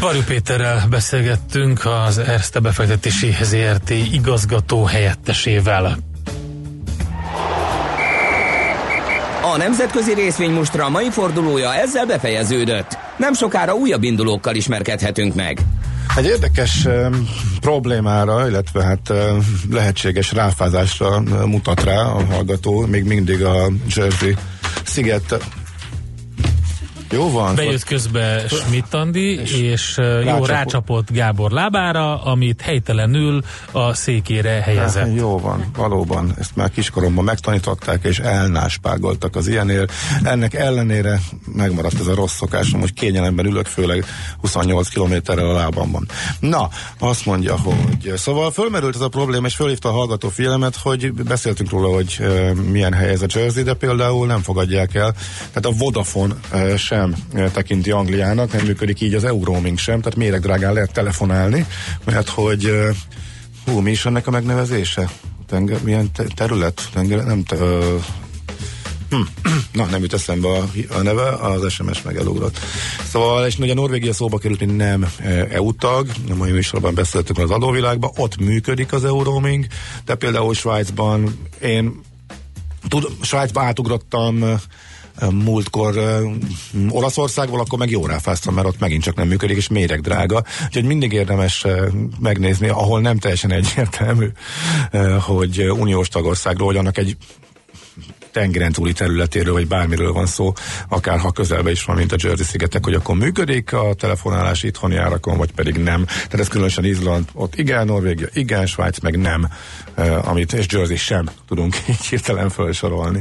Varjú Péterrel beszélgettünk, az Erste befektetési zé er té igazgató helyettesével. A nemzetközi részvénymustra mai fordulója ezzel befejeződött. Nem sokára újabb indulókkal ismerkedhetünk meg. Egy érdekes e, problémára, illetve hát e, lehetséges ráfázásra e, mutat rá a hallgató, még mindig a Jersey sziget. Jó van. Bejött közbe Schmidt Andi, és, és rácsapott. Jó rácsapott Gábor lábára, amit helytelenül a székére helyezett. Há, jó van, valóban. Ezt már kiskoromban megtanították, és elnáspágoltak az ilyenért. Ennek ellenére megmaradt ez a rossz szokásom, hogy kényelemben ülök, főleg huszonnyolc kilométerrel a lábamban. Na, azt mondja, hogy... Szóval fölmerült ez a probléma, és fölhívta a hallgató figyelmet, hogy beszéltünk róla, hogy e, milyen hely ez a Jersey, de például nem fogadják el. Tehát a Vodafone e, sem nem tekinti Angliának, nem működik így az Euroaming sem, tehát méregdrágán lehet telefonálni, mert hogy hú, mi is ennek a megnevezése? Tenger, milyen terület? Tenger, nem te, ö, hm, na, nem jut eszembe a, a neve, az es em es meg elugrott. Szóval, és ugye Norvégia szóba került, mint nem é u tag, nem olyan műsorban beszéltünk az adóvilágban, ott működik az Euroaming, de például Svájcban én tud, Svájcba átugrottam múltkor uh, Olaszországból, akkor meg jó ráfáztam, mert ott megint csak nem működik, és méregdrága. Úgyhogy mindig érdemes uh, megnézni, ahol nem teljesen egyértelmű, uh, hogy uniós tagországról, hogy annak egy tengeren túli területéről, vagy bármiről van szó, akár ha közelbe is van, mint a Jersey-szigetek, hogy akkor működik a telefonálás itthoni árakon, vagy pedig nem. Tehát ez különösen Izland, ott igen, Norvégia, igen, Svájc, meg nem, uh, amit, és Jersey sem tudunk így hirtelen felsorolni.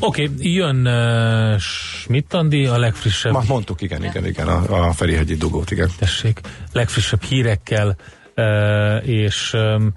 Oké, okay, jön uh, Schmidt-Andi, a legfrissebb... Ma mondtuk, igen, igen, igen, a, a Ferihegyi dugót, igen. Tessék, legfrissebb hírekkel uh, és, um,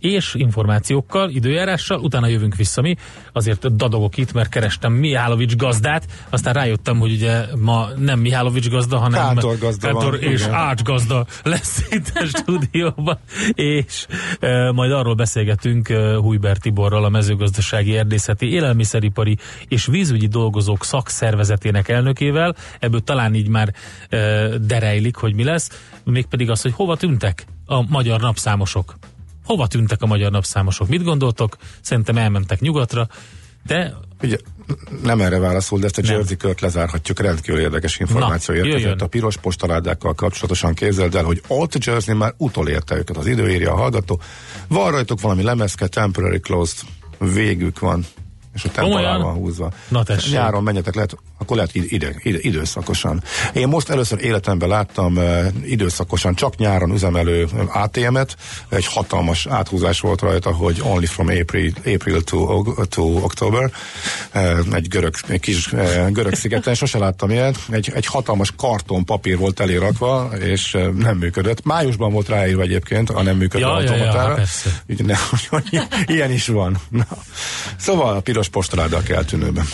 és információkkal, időjárással, utána jövünk vissza mi, azért dadogok itt, mert kerestem Mihálovics gazdát, aztán rájöttem, hogy ugye ma nem Mihálovics gazda, hanem Kántor gazda Kántor van, és igen. Ács gazda lesz itt a stúdióban, és e, majd arról beszélgetünk e, Hújbert Tiborral, a mezőgazdasági, erdészeti, élelmiszeripari és vízügyi dolgozók szakszervezetének elnökével, ebből talán így már e, derejlik, hogy mi lesz, mégpedig az, hogy hova tűntek a magyar napszámosok. Hova tűntek a magyar napszámosok? Mit gondoltok? Szerintem elmentek nyugatra, de... Ugye, nem erre válaszol, de ezt a Jersey kört lezárhatjuk, rendkívül érdekes információ érkezett a piros postaládákkal kapcsolatosan. Képzeld el, hogy ott Jersey már utolérte őket, az időírja a hallgató. Van rajtuk valami lemezke, temporary closed, végük van, és a temp alá van húzva. Na tessék. Nyáron menjetek, lehet, akkor lehet ide, ide, időszakosan. Én most először életemben láttam uh, időszakosan, csak nyáron üzemelő á té em-et, egy hatalmas áthúzás volt rajta, hogy only from April, April to, to October, uh, egy görög, egy kis uh, görög szigeten, sose láttam ilyet, egy, egy hatalmas kartonpapír volt elérakva, és uh, nem működött. Májusban volt ráírva egyébként, a nem működő ja, automatára. Ja, ja, ilyen is van. Na. Szóval a piros postaláda a keltűnőben.